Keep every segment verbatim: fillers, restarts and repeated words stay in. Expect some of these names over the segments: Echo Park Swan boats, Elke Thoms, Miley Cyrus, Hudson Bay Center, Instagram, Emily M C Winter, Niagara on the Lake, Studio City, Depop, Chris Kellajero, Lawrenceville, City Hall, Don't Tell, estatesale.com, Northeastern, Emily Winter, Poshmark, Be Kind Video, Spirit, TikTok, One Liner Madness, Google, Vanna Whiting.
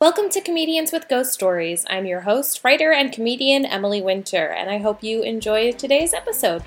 Welcome to Comedians with Ghost Stories. I'm your host, writer, and comedian Emily Winter, and I hope you enjoy today's episode.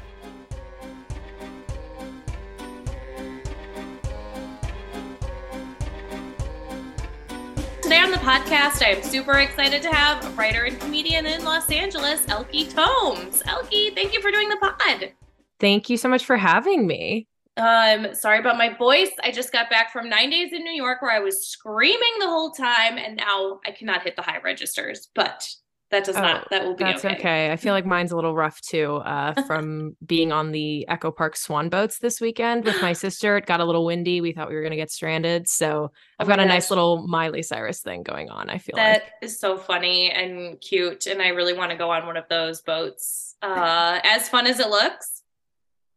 Today on the podcast, I'm super excited to have a writer and comedian in Los Angeles, Elke Thoms. Elke, thank you for doing the pod. Thank you so much for having me. Um, sorry about my voice. I just got back from nine days in New York where I was screaming the whole time, and now I cannot hit the high registers, but that does oh, not, that will be that's okay. okay. I feel like mine's a little rough too, uh, from being on the Echo Park Swan boats this weekend with my sister. It got a little windy. We thought we were going to get stranded. So I've got oh a gosh. nice little Miley Cyrus thing going on. I feel that like. is so funny and cute. And I really want to go on one of those boats. Uh, as fun as it looks.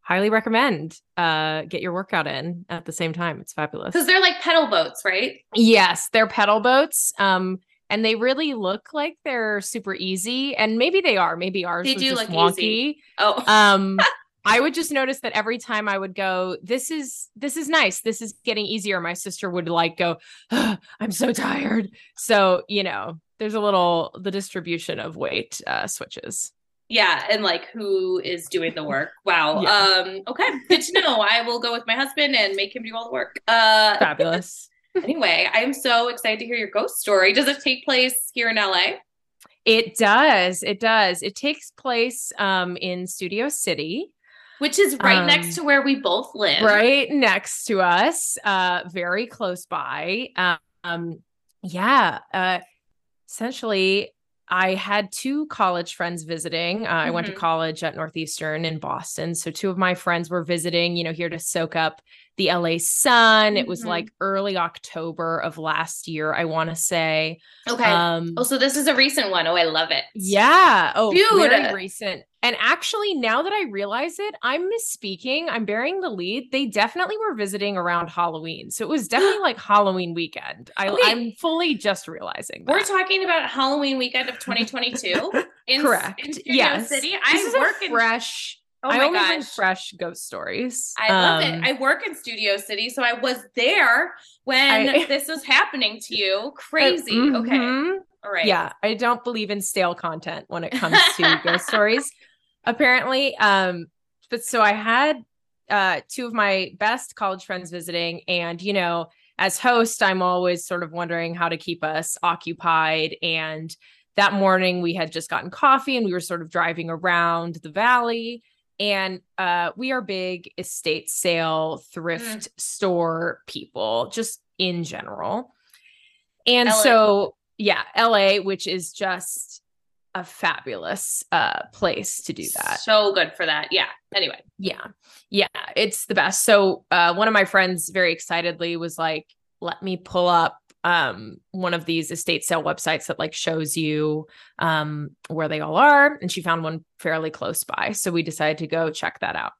Highly recommend. Uh, get your workout in at the same time. It's fabulous. Because they're like pedal boats, right? Yes, they're pedal boats. Um, and they really look like they're super easy. And maybe they are. Maybe ours they was do just look wonky. Easy. Oh, um, I would just notice that every time I would go, this is this is nice. This is getting easier. My sister would like go, oh, I'm so tired. So you know, there's a little the distribution of weight uh, switches. Yeah. And like, who is doing the work? Wow. Yeah. Um, okay. Good to know. I will go with my husband and make him do all the work. Uh, Fabulous. Anyway, I'm so excited to hear your ghost story. Does it take place here in L A? It does. It does. It takes place um, in Studio City. Which is right um, next to where we both live. Right next to us. Uh, very close by. Um, yeah. Uh, essentially, I had two college friends visiting. Uh, mm-hmm. I went to college at Northeastern in Boston. So two of my friends were visiting, you know, here to soak up the L A sun. Mm-hmm. It was like early October of last year, I want to say. Okay. Um, oh, so this is a recent one. Oh, I love it. Yeah. Oh, Dude. very recent. And actually, now that I realize it, I'm misspeaking. I'm burying the lead. They definitely were visiting around Halloween. So it was definitely like Halloween weekend. I, okay. I'm fully just realizing that. We're talking about Halloween weekend of twenty twenty-two. In, Correct. In Studio yes. City. I this work is a fresh, in, oh my I only bring fresh ghost stories. I love um, it. I work in Studio City. So I was there when I, this was happening to you. Crazy. I, mm-hmm. Okay. All right. Yeah. I don't believe in stale content when it comes to ghost stories. Apparently. Um, but so I had uh, two of my best college friends visiting, and, you know, as host, I'm always sort of wondering how to keep us occupied. And that morning we had just gotten coffee and we were sort of driving around the valley, and uh, we are big estate sale thrift mm. store people just in general. And L A. So, yeah, L A, which is just a fabulous uh, place to do that. So good for that. Yeah. Anyway. Yeah. Yeah. It's the best. So uh, one of my friends very excitedly was like, let me pull up um, one of these estate sale websites that like shows you um, where they all are. And she found one fairly close by. So we decided to go check that out.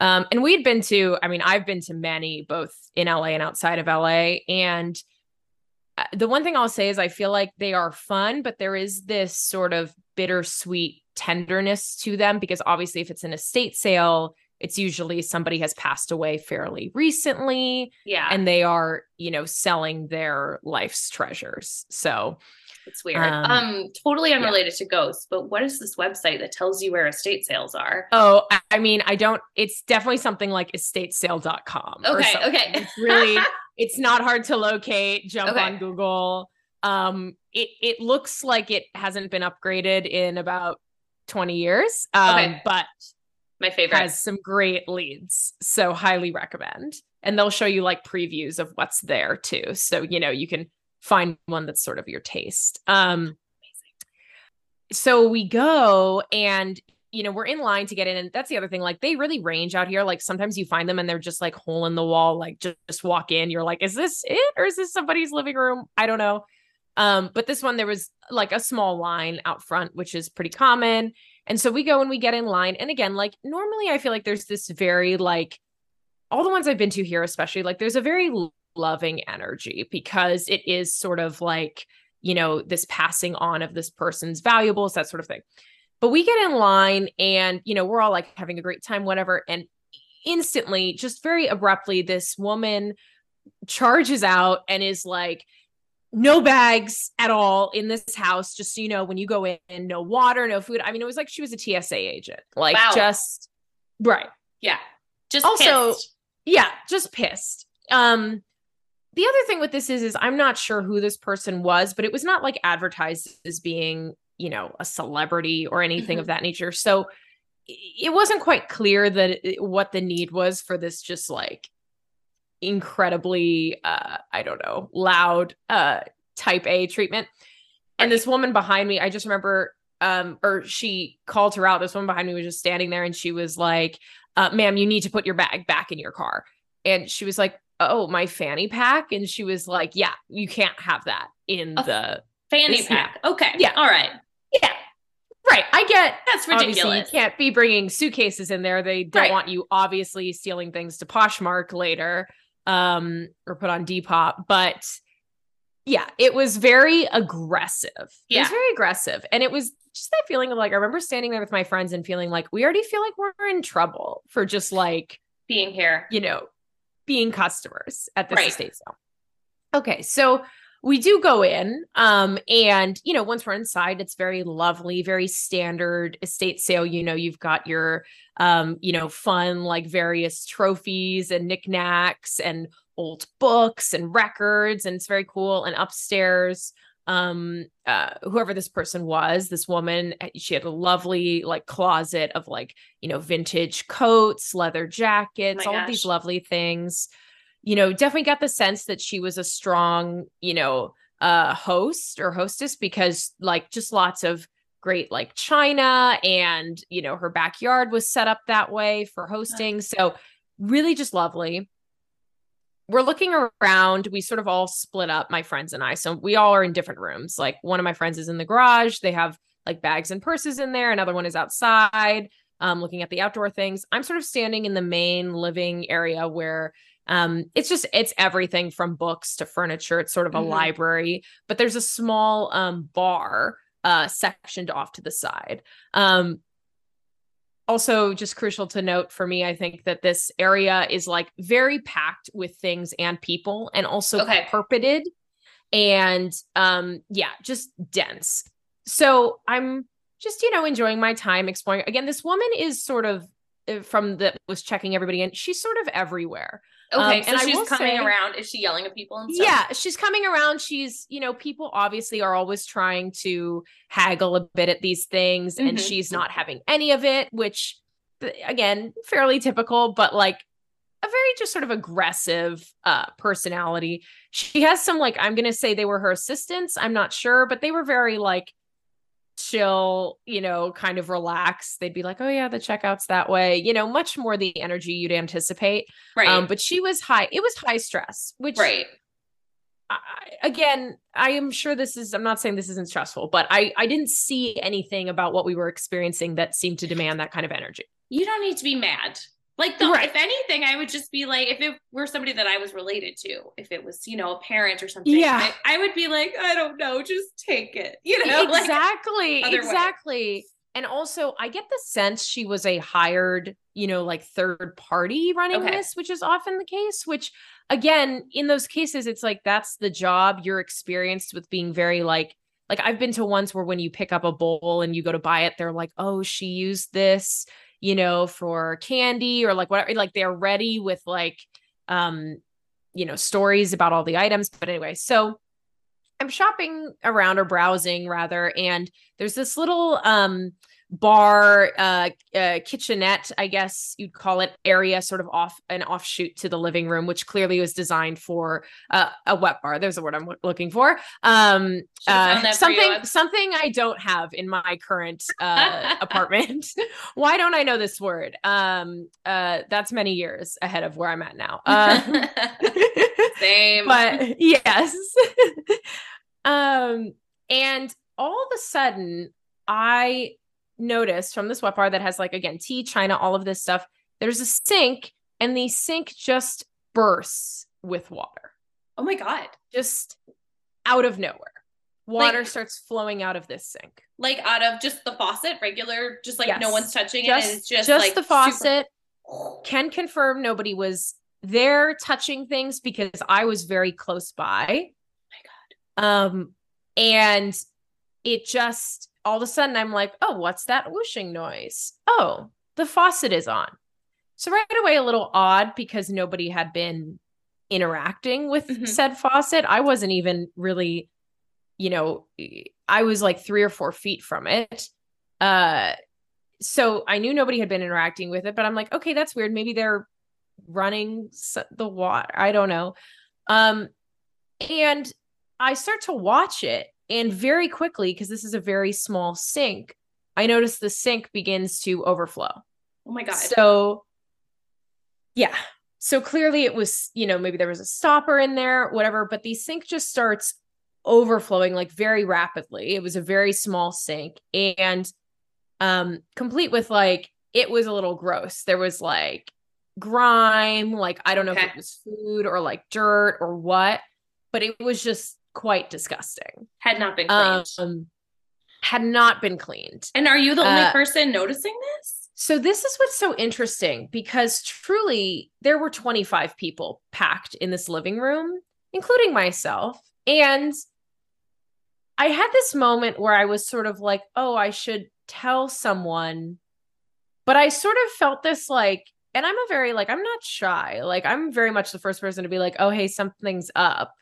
Um, and we'd been to, I mean, I've been to many, both in L A and outside of L A. And the one thing I'll say is I feel like they are fun, but there is this sort of bittersweet tenderness to them, because obviously if it's an estate sale, it's usually somebody has passed away fairly recently. Yeah. And they are, you know, selling their life's treasures. So it's weird. Um, um totally unrelated yeah. to ghosts, but what is this website that tells you where estate sales are? Oh, I, I mean, I don't, it's definitely something like estate sale dot com. Okay. Okay. It's really, it's not hard to locate. Jump okay. on Google. Um, it, it looks like it hasn't been upgraded in about twenty years, um, okay. but my favorite has some great leads. So highly recommend. And they'll show you like previews of what's there too. So, you know, you can find one that's sort of your taste. Um, so we go, and, you know, we're in line to get in. And that's the other thing. Like, they really range out here. Like, sometimes you find them and they're just like hole in the wall. Like, just, just walk in. You're like, is this it? Or is this somebody's living room? I don't know. Um, but this one, there was like a small line out front, which is pretty common. And so we go and we get in line. And again, like normally I feel like there's this very, like all the ones I've been to here, especially, like there's a very loving energy, because it is sort of like, you know, this passing on of this person's valuables, that sort of thing. But we get in line and, you know, we're all like having a great time, whatever. And instantly, just very abruptly, this woman charges out and is like, no bags at all in this house. Just, you know, when you go in, no water, no food. I mean, it was like she was a T S A agent. Like wow. just, right. Yeah. Just also, pissed. yeah, just pissed. Um, the other thing with this is, is I'm not sure who this person was, but it was not like advertised as being, you know, a celebrity or anything mm-hmm. of that nature. So it wasn't quite clear that it, what the need was for this, just like incredibly, uh, I don't know, loud, uh, type A treatment. And this woman behind me, I just remember, um, or she called her out. This woman behind me was just standing there and she was like, uh, ma'am, you need to put your bag back in your car. And she was like, oh, my fanny pack. And she was like, yeah, you can't have that in a the fanny this, pack. Yeah. Okay. Yeah. All right. Yeah. Right. I get that's ridiculous. You can't be bringing suitcases in there. They don't right. want you obviously stealing things to Poshmark later, um, or put on Depop. But yeah, it was very aggressive. Yeah. It was very aggressive. And it was just that feeling of like, I remember standing there with my friends and feeling like we already feel like we're in trouble for just like being here, you know, being customers at this right. estate sale. Okay. So we do go in, um, and, you know, once we're inside, it's very lovely, very standard estate sale. You know, you've got your, um, you know, fun, like various trophies and knickknacks and old books and records. And it's very cool. And upstairs, um, uh, whoever this person was, this woman, she had a lovely like closet of like, you know, vintage coats, leather jackets, oh my all gosh. of these lovely things. You know, definitely got the sense that she was a strong, you know, uh, host or hostess, because like just lots of great like china and, you know, her backyard was set up that way for hosting. So really just lovely. We're looking around. We sort of all split up, my friends and I. So we all are in different rooms. Like one of my friends is in the garage. They have like bags and purses in there. Another one is outside, um, looking at the outdoor things. I'm sort of standing in the main living area where Um, it's just, it's everything from books to furniture. It's sort of a mm-hmm. library, but there's a small, um, bar, uh, sectioned off to the side. Um, also just crucial to note for me, I think that this area is like very packed with things and people, and also okay. carpeted and, um, yeah, just dense. So I'm just, you know, enjoying my time exploring. Again, this woman is sort of from the, was checking everybody in. She's sort of everywhere. Okay, um, so and she's coming say, around. Is she yelling at people and stuff? Yeah, she's coming around. She's, you know, people obviously are always trying to haggle a bit at these things, mm-hmm. and she's not having any of it, which, again, fairly typical, but like a very just sort of aggressive uh, personality. She has some, like, I'm going to say they were her assistants. I'm not sure, but they were very like chill, you know, kind of relaxed. They'd be like, oh yeah, the checkout's that way, you know, much more the energy you'd anticipate. Right. Um, but she was high, it was high stress, which right. I, again, I am sure this is, I'm not saying this isn't stressful, but I, I didn't see anything about what we were experiencing that seemed to demand that kind of energy. You don't need to be mad. Like the, right. if anything, I would just be like, if it were somebody that I was related to, if it was, you know, a parent or something, yeah. I, I would be like, I don't know, just take it, you know? Exactly, like, exactly. Way. And also I get the sense she was a hired, you know, like third party running okay. this, which is often the case, which again, in those cases, it's like, that's the job. You're experienced with being very like, like I've been to ones where when you pick up a bowl and you go to buy it, they're like, oh, she used this, you know, for candy or like whatever, like they're ready with like, um, you know, stories about all the items. But anyway, so I'm shopping around or browsing rather. And there's this little, um, bar, uh, uh, kitchenette, I guess you'd call it, area, sort of off an offshoot to the living room, which clearly was designed for, uh, a wet bar. There's a word I'm w- looking for. Um, uh, something, for something I don't have in my current, uh, apartment. Why don't I know this word? Um, uh, that's many years ahead of where I'm at now. Uh, Same. But yes. um, and all of a sudden I noticed from this wet bar that has like, again, tea, china, all of this stuff, there's a sink, and the sink just bursts with water. Oh my God. Just out of nowhere. Water like, starts flowing out of this sink. Like out of just the faucet, regular, just like yes. no one's touching just, it. And it's just just like the faucet. Super- Can confirm nobody was there touching things because I was very close by. Oh my God. Um, and it just, all of a sudden I'm like, oh, what's that whooshing noise? Oh, the faucet is on. So right away, a little odd because nobody had been interacting with mm-hmm. said faucet. I wasn't even really, you know, I was like three or four feet from it. Uh, so I knew nobody had been interacting with it, but I'm like, okay, that's weird. Maybe they're running the water. I don't know. Um, and I start to watch it, and very quickly, because this is a very small sink, I notice the sink begins to overflow. Oh my God. So yeah. So clearly it was, you know, maybe there was a stopper in there, whatever, but the sink just starts overflowing like very rapidly. It was a very small sink, and um, complete with like, it was a little gross. There was like grime, like, I don't okay. know if it was food or like dirt or what, but it was just quite disgusting. Had not been cleaned. Um, had not been cleaned. And are you the only uh, person noticing this? So this is what's so interesting, because truly there were twenty-five people packed in this living room, including myself. And I had this moment where I was sort of like, oh, I should tell someone, but I sort of felt this like, and I'm a very, like, I'm not shy. Like, I'm very much the first person to be like, oh, hey, something's up.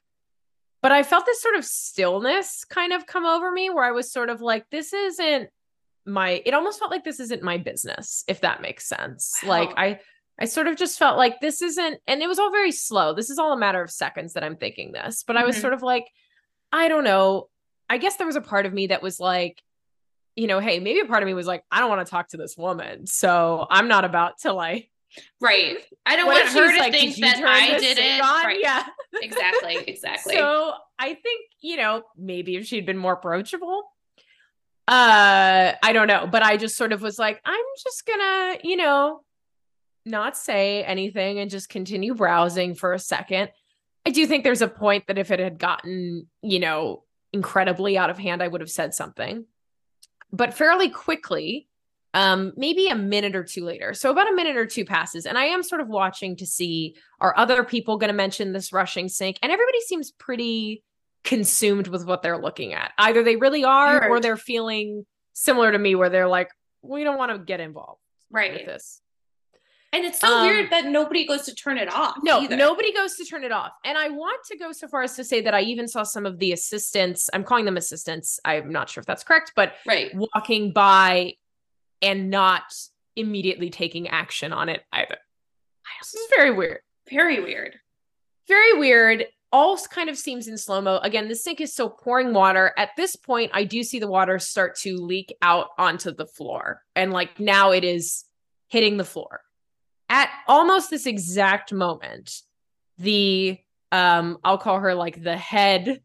But I felt this sort of stillness kind of come over me where I was sort of like, this isn't my, it almost felt like this isn't my business, if that makes sense. Wow. Like I, I sort of just felt like this isn't, and it was all very slow. This is all a matter of seconds that I'm thinking this, but mm-hmm. I was sort of like, I don't know. I guess there was a part of me that was like, you know, hey, maybe a part of me was like, I don't want to talk to this woman. So I'm not about to like, right. I don't want her to like, think that I did it. Right. Yeah. Exactly. Exactly. So I think, you know, maybe if she'd been more approachable, uh, I don't know, but I just sort of was like, I'm just gonna, you know, not say anything and just continue browsing for a second. I do think there's a point that if it had gotten, you know, incredibly out of hand, I would have said something, but fairly quickly, Um, maybe a minute or two later. So about a minute or two passes. And I am sort of watching to see, are other people going to mention this rushing sink? And everybody seems pretty consumed with what they're looking at. Either they really are, or they're feeling similar to me where they're like, we don't want to get involved right. with this. And it's so um, weird that nobody goes to turn it off. No, either. Nobody goes to turn it off. And I want to go so far as to say that I even saw some of the assistants, I'm calling them assistants, I'm not sure if that's correct, but right. walking by and not immediately taking action on it either. This is very weird. Very weird. Very weird. All kind of seems in slow-mo. Again, the sink is still pouring water. At this point, I do see the water start to leak out onto the floor. And like now it is hitting the floor. At almost this exact moment, the, um, I'll call her like the head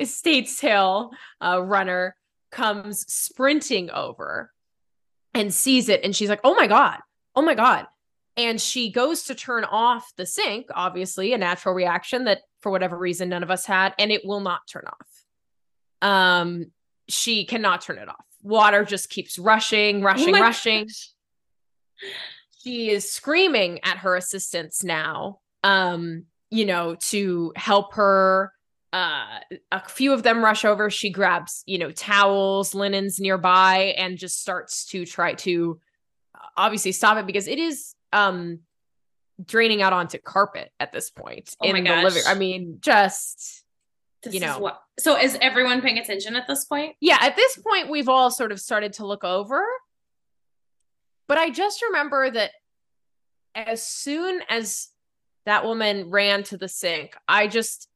estatesale uh, runner comes sprinting over and sees it. And she's like, oh my God, oh my God. And she goes to turn off the sink, obviously a natural reaction that for whatever reason, none of us had, and it will not turn off. Um, she cannot turn it off. Water just keeps rushing, rushing, oh rushing. Gosh. She is screaming at her assistants now, um, you know, to help her. Uh, a few of them rush over. She grabs, you know, towels, linens nearby, and just starts to try to obviously stop it because it is, um, draining out onto carpet at this point oh in gosh. the living. I mean, just, this you know, is what, so is everyone paying attention at this point? Yeah. At this point, we've all sort of started to look over, but I just remember that as soon as that woman ran to the sink, I just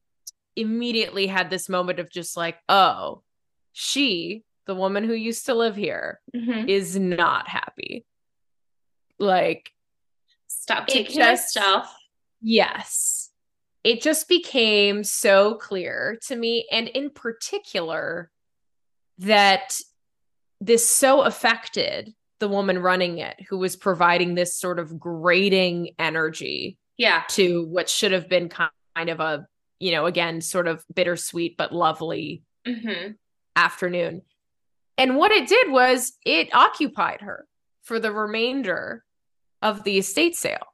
immediately had this moment of just like, oh, she, the woman who used to live here, mm-hmm. is not happy. Like, stop taking my stuff. Yes. It just became so clear to me. And in particular, that this so affected the woman running it, who was providing this sort of grating energy yeah. to what should have been kind of a, you know, again, sort of bittersweet, but lovely mm-hmm. afternoon. And what it did was it occupied her for the remainder of the estate sale.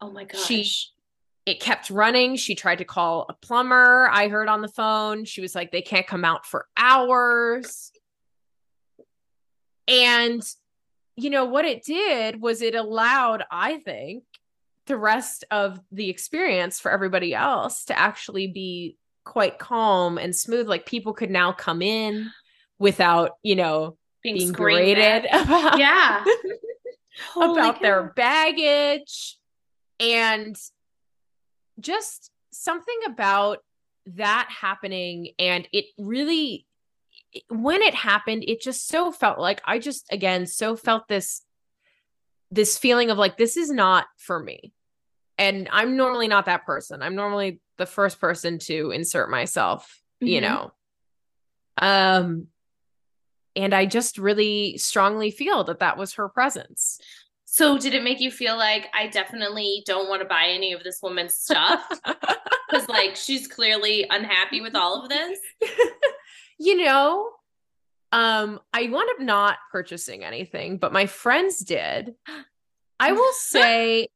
Oh my gosh. She It kept running. She tried to call a plumber. I heard on the phone. She was like, they can't come out for hours. And, you know, what it did was it allowed, I think, the rest of the experience for everybody else to actually be quite calm and smooth. Like, people could now come in without, you know, being, being graded about, yeah. about their baggage. And just something about that happening. And it really, when it happened, it just so felt like I just, again, so felt this, this feeling of like, this is not for me. And I'm normally not that person. I'm normally the first person to insert myself, mm-hmm. you know? Um, and I just really strongly feel that that was her presence. So did it make you feel like, I definitely don't want to buy any of this woman's stuff? Because like, she's clearly unhappy with all of this. You know, um, I wound up not purchasing anything, but my friends did. I will say,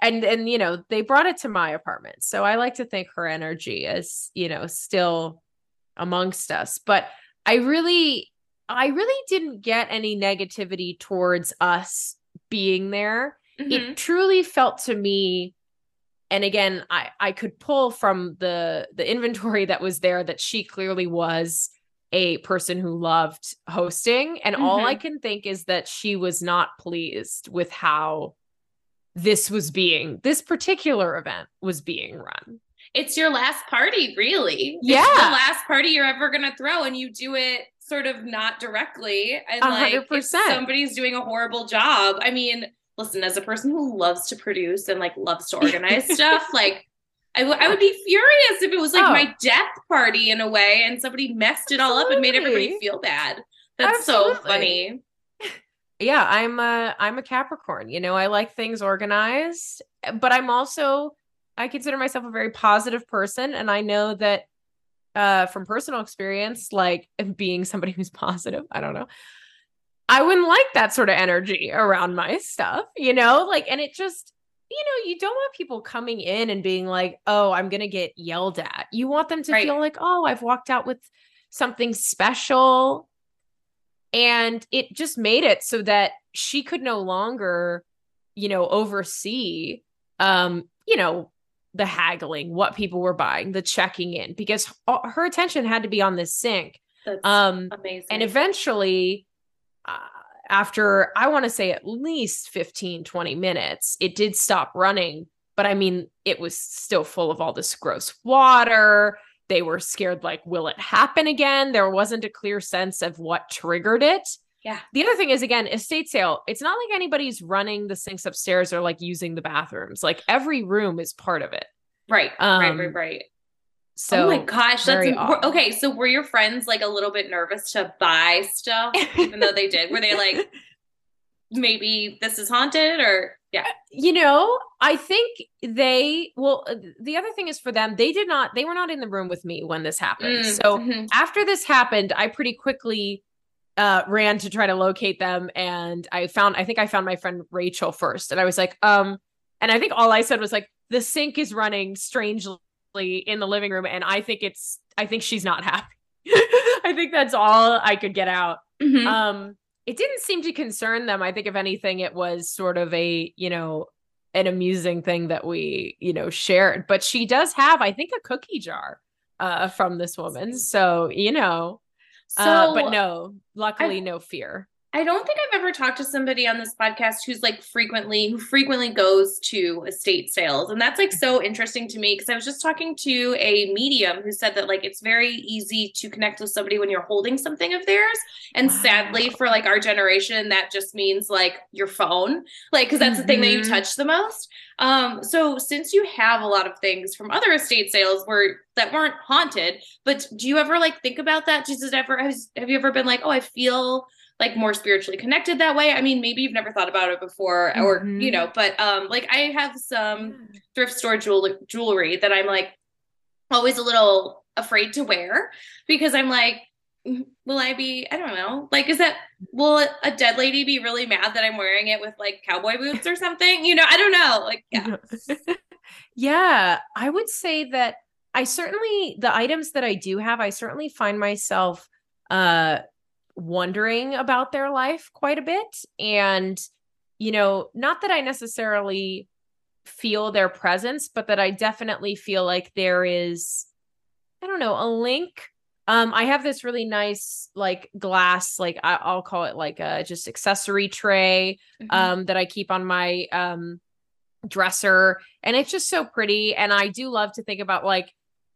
and, and, you know, they brought it to my apartment. So I like to think her energy is, you know, still amongst us, but I really, I really didn't get any negativity towards us being there. Mm-hmm. It truly felt to me, and again, I, I could pull from the, the inventory that was there that she clearly was a person who loved hosting. And mm-hmm. all I can think is that she was not pleased with how this was being, this particular event was being run. It's your last party, really. Yeah. It's the last party you're ever going to throw, and you do it sort of not directly. And like, if somebody's doing a horrible job. I mean, listen, as a person who loves to produce and like loves to organize stuff, like I, w- I would be furious if it was like oh. my death party in a way, and somebody messed it all Absolutely. Up and made everybody feel bad. That's Absolutely. So funny. Yeah. I'm a, I'm a Capricorn, you know, I like things organized, but I'm also, I consider myself a very positive person. And I know that Uh, from personal experience, like being somebody who's positive, I don't know, I wouldn't like that sort of energy around my stuff, you know, like, and it just, you know, you don't want people coming in and being like, oh, I'm going to get yelled at. You want them to right. feel like, oh, I've walked out with something special. And it just made it so that she could no longer, you know, oversee, um, you know, the haggling, what people were buying, the checking in, because her attention had to be on this sink. That's um, amazing. And eventually uh, after, I want to say at least fifteen, twenty minutes, it did stop running, but I mean, it was still full of all this gross water. They were scared, like, will it happen again? There wasn't a clear sense of what triggered it. Yeah. The other thing is, again, estate sale. It's not like anybody's running the sinks upstairs or like using the bathrooms. Like, every room is part of it. Right. Um, right. Right. Right. So, oh my gosh. That's imp- okay. So were your friends like a little bit nervous to buy stuff, even though they did? Were they like, maybe this is haunted or yeah. You know, I think they, well, the other thing is for them, they did not, they were not in the room with me when this happened. Mm, so mm-hmm. after this happened, I pretty quickly Uh, ran to try to locate them. And I found, I think I found my friend Rachel first. And I was like, um, and I think all I said was like, the sink is running strangely in the living room. And I think it's, I think she's not happy. I think that's all I could get out. Mm-hmm. Um, it didn't seem to concern them. I think if anything, it was sort of a, you know, an amusing thing that we, you know, shared, but she does have, I think, a cookie jar, uh, from this woman. So, you know, So, uh, but no, luckily I, no fear. I don't think I've ever talked to somebody on this podcast who's like frequently, who frequently goes to estate sales. And that's like so interesting to me, because I was just talking to a medium who said that like, it's very easy to connect with somebody when you're holding something of theirs. And wow. sadly for like our generation, that just means like your phone, like, because that's mm-hmm. the thing that you touch the most. Um, so since you have a lot of things from other estate sales where that weren't haunted, but do you ever like think about that? Just as ever, has, have you ever been like, oh, I feel like more spiritually connected that way? I mean, maybe you've never thought about it before or, mm-hmm. you know, but, um, like I have some thrift store jewel- jewelry that I'm like always a little afraid to wear, because I'm like, will I be, I don't know, like, is that, will a dead lady be really mad that I'm wearing it with like cowboy boots or something? You know, I don't know. Like, yeah. Yeah, I would say that I certainly, the items that I do have, I certainly find myself uh, wondering about their life quite a bit. And, you know, not that I necessarily feel their presence, but that I definitely feel like there is, I don't know, a link. Um, I have this really nice, like glass, like I- I'll call it like a just accessory tray, mm-hmm. um, that I keep on my, um, dresser, and it's just so pretty. And I do love to think about, like,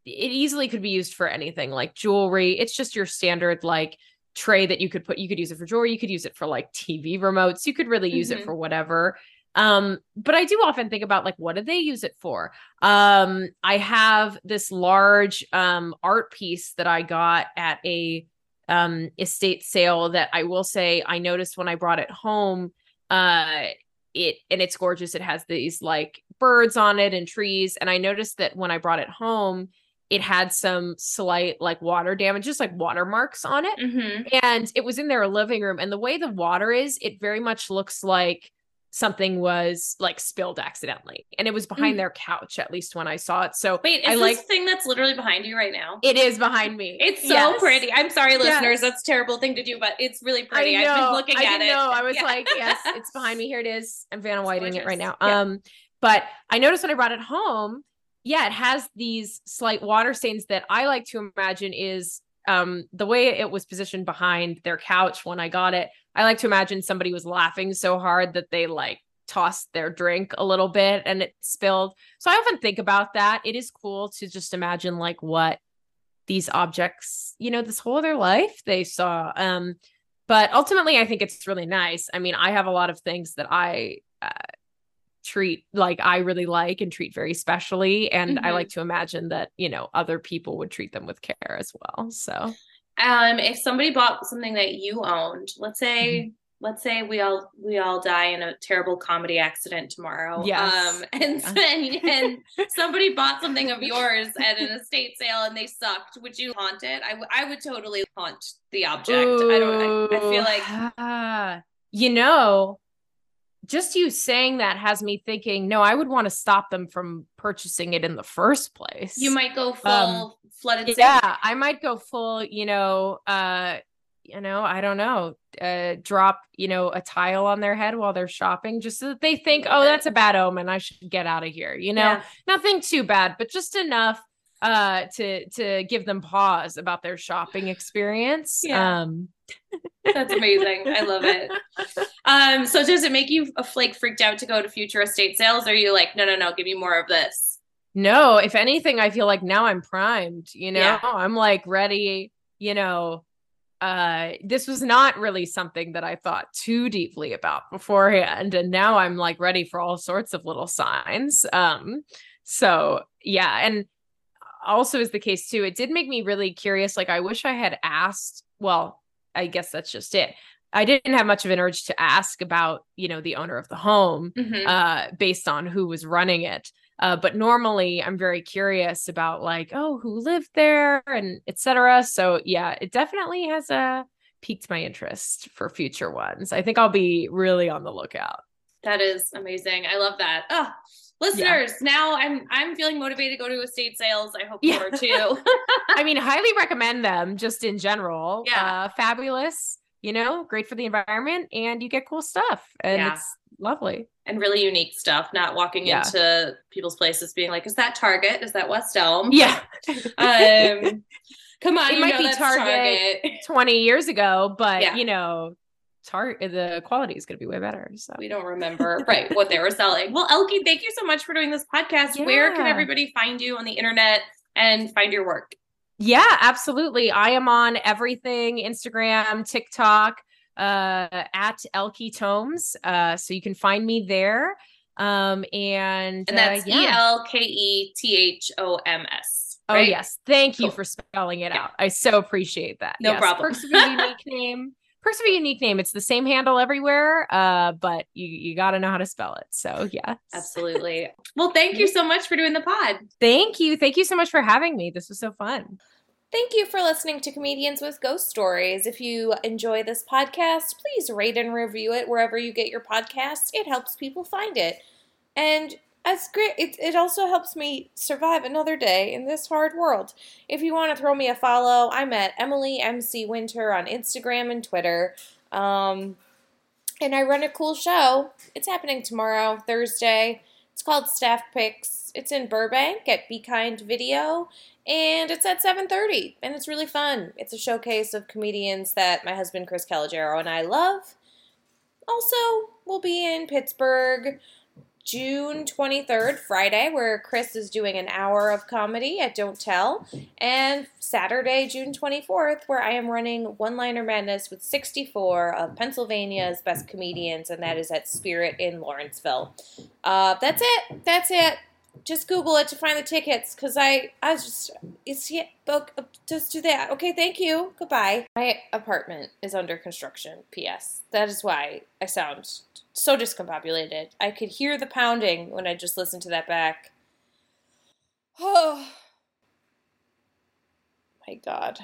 it easily could be used for anything, like jewelry. It's just your standard like tray that you could put, you could use it for jewelry. You could use it for like T V remotes. You could really use mm-hmm. it for whatever. Um, but I do often think about, like, what do they use it for? Um, I have this large, um, art piece that I got at a, um, estate sale that I will say I noticed when I brought it home, uh, it, and it's gorgeous. It has these like birds on it and trees. And I noticed that when I brought it home, it had some slight like water damage, just like watermarks on it. Mm-hmm. And it was in their living room. And the way the water is, it very much looks like something was like spilled accidentally, and it was behind mm. their couch, at least when I saw it. So wait, is I this like, thing that's literally behind you right now? It is behind me. It's so yes. pretty. I'm sorry, listeners. Yes. That's a terrible thing to do, but it's really pretty. I know. I've been looking I at it. Know. I was yeah. like, yes, it's behind me. Here it is. I'm Vanna Whiting it right now. Yeah. Um, but I noticed when I brought it home, yeah, it has these slight water stains that I like to imagine is, um, the way it was positioned behind their couch when I got it, I like to imagine somebody was laughing so hard that they like tossed their drink a little bit and it spilled. So I often think about that. It is cool to just imagine like what these objects, you know, this whole other life they saw. Um, but ultimately I think it's really nice. I mean, I have a lot of things that I uh, treat like I really like and treat very specially. And mm-hmm. I like to imagine that, you know, other people would treat them with care as well. So Um, if somebody bought something that you owned, let's say, mm-hmm. let's say we all, we all die in a terrible comedy accident tomorrow. Yes. Um, and, yeah. and, and somebody bought something of yours at an estate sale and they sucked. Would you haunt it? I, w- I would totally haunt the object. Ooh. I don't, I, I feel like, uh, you know, just you saying that has me thinking, no, I would want to stop them from purchasing it in the first place. You might go full um, flooded. Yeah, sand. I might go full, you know, uh, you know, I don't know, uh, drop, you know, a tile on their head while they're shopping just so that they think, oh, that's a bad omen. I should get out of here. You know, yeah. Nothing too bad, but just enough uh, to, to give them pause about their shopping experience. Yeah. Um, That's amazing. I love it. Um, so does it make you a flake freaked out to go to future estate sales? Or are you like, no, no, no, give me more of this? No, if anything, I feel like now I'm primed, you know, yeah. I'm like ready, you know, uh, this was not really something that I thought too deeply about beforehand. And now I'm like ready for all sorts of little signs. Um, so yeah. And also is the case too. It did make me really curious. Like I wish I had asked, well, I guess that's just it. I didn't have much of an urge to ask about, you know, the owner of the home, mm-hmm. uh, based on who was running it. Uh, but normally I'm very curious about like, oh, who lived there and et cetera. So yeah, it definitely has uh, piqued my interest for future ones. I think I'll be really on the lookout. That is amazing. I love that. Oh, listeners, yeah. Now I'm I'm feeling motivated to go to estate sales. I hope you are too. I mean, highly recommend them just in general. Yeah. Uh, fabulous, you know, great for the environment and you get cool stuff and yeah. It's lovely. And really unique stuff, not walking yeah. into people's places being like, is that Target? Is that West Elm? Yeah. um, come on, it you might know be that's Target, Target twenty years ago, but yeah. you know, Target, the quality is going to be way better. So we don't remember right what they were selling. Well, Elke, thank you so much for doing this podcast. Yeah. Where can everybody find you on the internet and find your work? Yeah, absolutely. I am on everything, Instagram, TikTok, uh, at Elke Thoms. Uh, so you can find me there. Um, and, and that's uh, yeah. E L K E T H O M S. Right? Oh yes. Thank cool. you for spelling it yeah. out. I so appreciate that. No yes. problem. Perks of a unique name. Perks of a unique name. It's the same handle everywhere, uh, but you, you got to know how to spell it. So yeah, absolutely. Well, thank you so much for doing the pod. Thank you. Thank you so much for having me. This was so fun. Thank you for listening to Comedians with Ghost Stories. If you enjoy this podcast, please rate and review it wherever you get your podcasts. It helps people find it. And That's great. It, it also helps me survive another day in this hard world. If you want to throw me a follow, I'm at Emily M C Winter on Instagram and Twitter. Um, and I run a cool show. It's happening tomorrow, Thursday. It's called Staff Picks. It's in Burbank at Be Kind Video, and it's at seven thirty, and it's really fun. It's a showcase of comedians that my husband Chris Kellajero and I love. Also, we'll be in Pittsburgh June twenty-third, Friday, where Chris is doing an hour of comedy at Don't Tell, and Saturday, June twenty-fourth, where I am running One Liner Madness with sixty-four of Pennsylvania's best comedians, and that is at Spirit in Lawrenceville. Uh, that's it. That's it. Just Google it to find the tickets, because I, I was just, it's, yeah, just do that. Okay, thank you. Goodbye. My apartment is under construction, P S That is why I sound so discombobulated. I could hear the pounding when I just listened to that back. Oh, my God.